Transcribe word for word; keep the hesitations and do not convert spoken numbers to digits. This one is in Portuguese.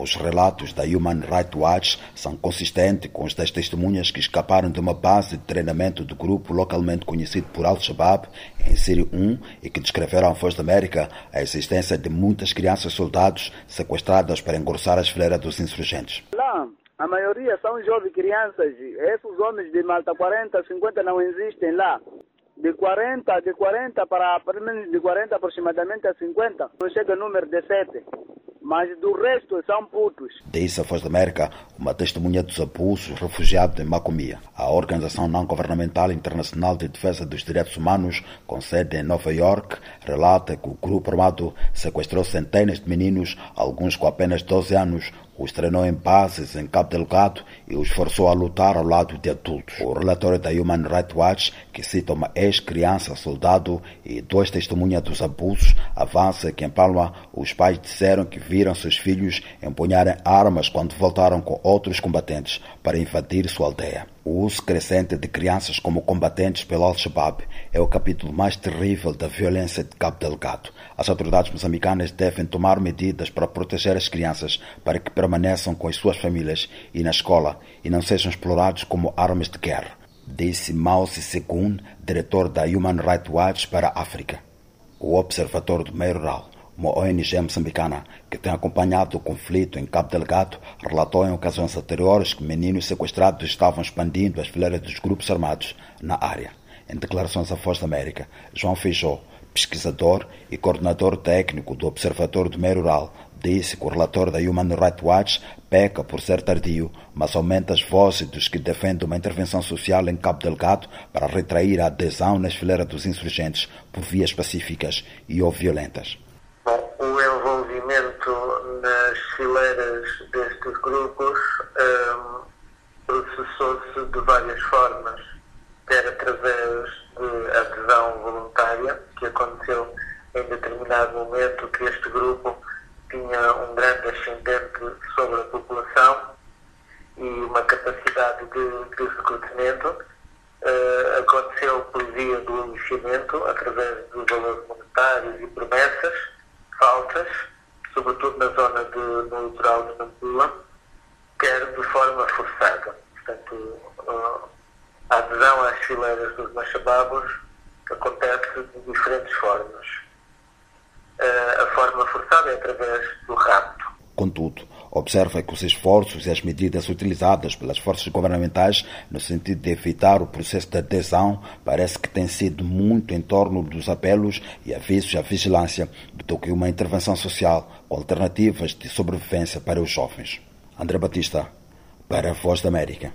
Os relatos da Human Rights Watch são consistentes com os das testemunhas que escaparam de uma base de treinamento do grupo localmente conhecido por Al-Shabaab, em Sírio I, e que descreveram à Voz da América a existência de muitas crianças soldados sequestradas para engrossar as fileiras dos insurgentes. Lá, a maioria são jovens crianças. Esses homens de Malta, quarenta, cinquenta, não existem lá. De quarenta, de quarenta para, pelo menos de quarenta aproximadamente a cinquenta, não chega o número de sete. Mas do resto são putos. Diz a Voz da América, uma testemunha dos abusos refugiado em Macomia. A Organização Não-Governamental Internacional de Defesa dos Direitos Humanos, com sede em Nova York, relata que o grupo armado sequestrou centenas de meninos, alguns com apenas doze anos, os treinou em bases em Cabo Delgado e os forçou a lutar ao lado de adultos. O relatório da Human Rights Watch, que cita uma ex-criança soldado e duas testemunhas dos abusos, avança que em Palma os pais disseram que viram seus filhos empunharem armas quando voltaram com outros combatentes para invadir sua aldeia. O uso crescente de crianças como combatentes pelo Al-Shabaab é o capítulo mais terrível da violência de Cabo Delgado. As autoridades moçambicanas devem tomar medidas para proteger as crianças, para que permaneçam com as suas famílias e na escola e não sejam explorados como armas de guerra, disse Mausi Sekun, diretor da Human Rights Watch para a África. O Observatório do Meio Rural, uma O N G moçambicana que tem acompanhado o conflito em Cabo Delgado, relatou em ocasiões anteriores que meninos sequestrados estavam expandindo as fileiras dos grupos armados na área. Em declarações à Voz da América, João Feijó, pesquisador e coordenador técnico do Observatório do Meio Rural, disse que o relatório da Human Rights Watch peca por ser tardio, mas aumenta as vozes dos que defendem uma intervenção social em Cabo Delgado para retrair a adesão nas fileiras dos insurgentes por vias pacíficas e ou violentas. Bom, o envolvimento nas fileiras destes grupos um, processou-se de várias formas, quer através de adesão voluntária, que aconteceu em determinado momento que este grupo tinha um grande ascendente sobre a população e uma capacidade de, de recrutamento. Uh, aconteceu por via do enriquecimento, através de valores monetários e promessas falsas, sobretudo na zona de, no litoral de Mantua, quer de forma forçada. Portanto, uh, a adesão às fileiras dos machababos acontece de diferentes formas. Uh, a forma forçada é através do rapto. Contudo, observa que os esforços e as medidas utilizadas pelas forças governamentais no sentido de evitar o processo de adesão parece que tem sido muito em torno dos apelos e avisos à vigilância do que uma intervenção social com alternativas de sobrevivência para os jovens. Andrea Battista, para a Voz da América.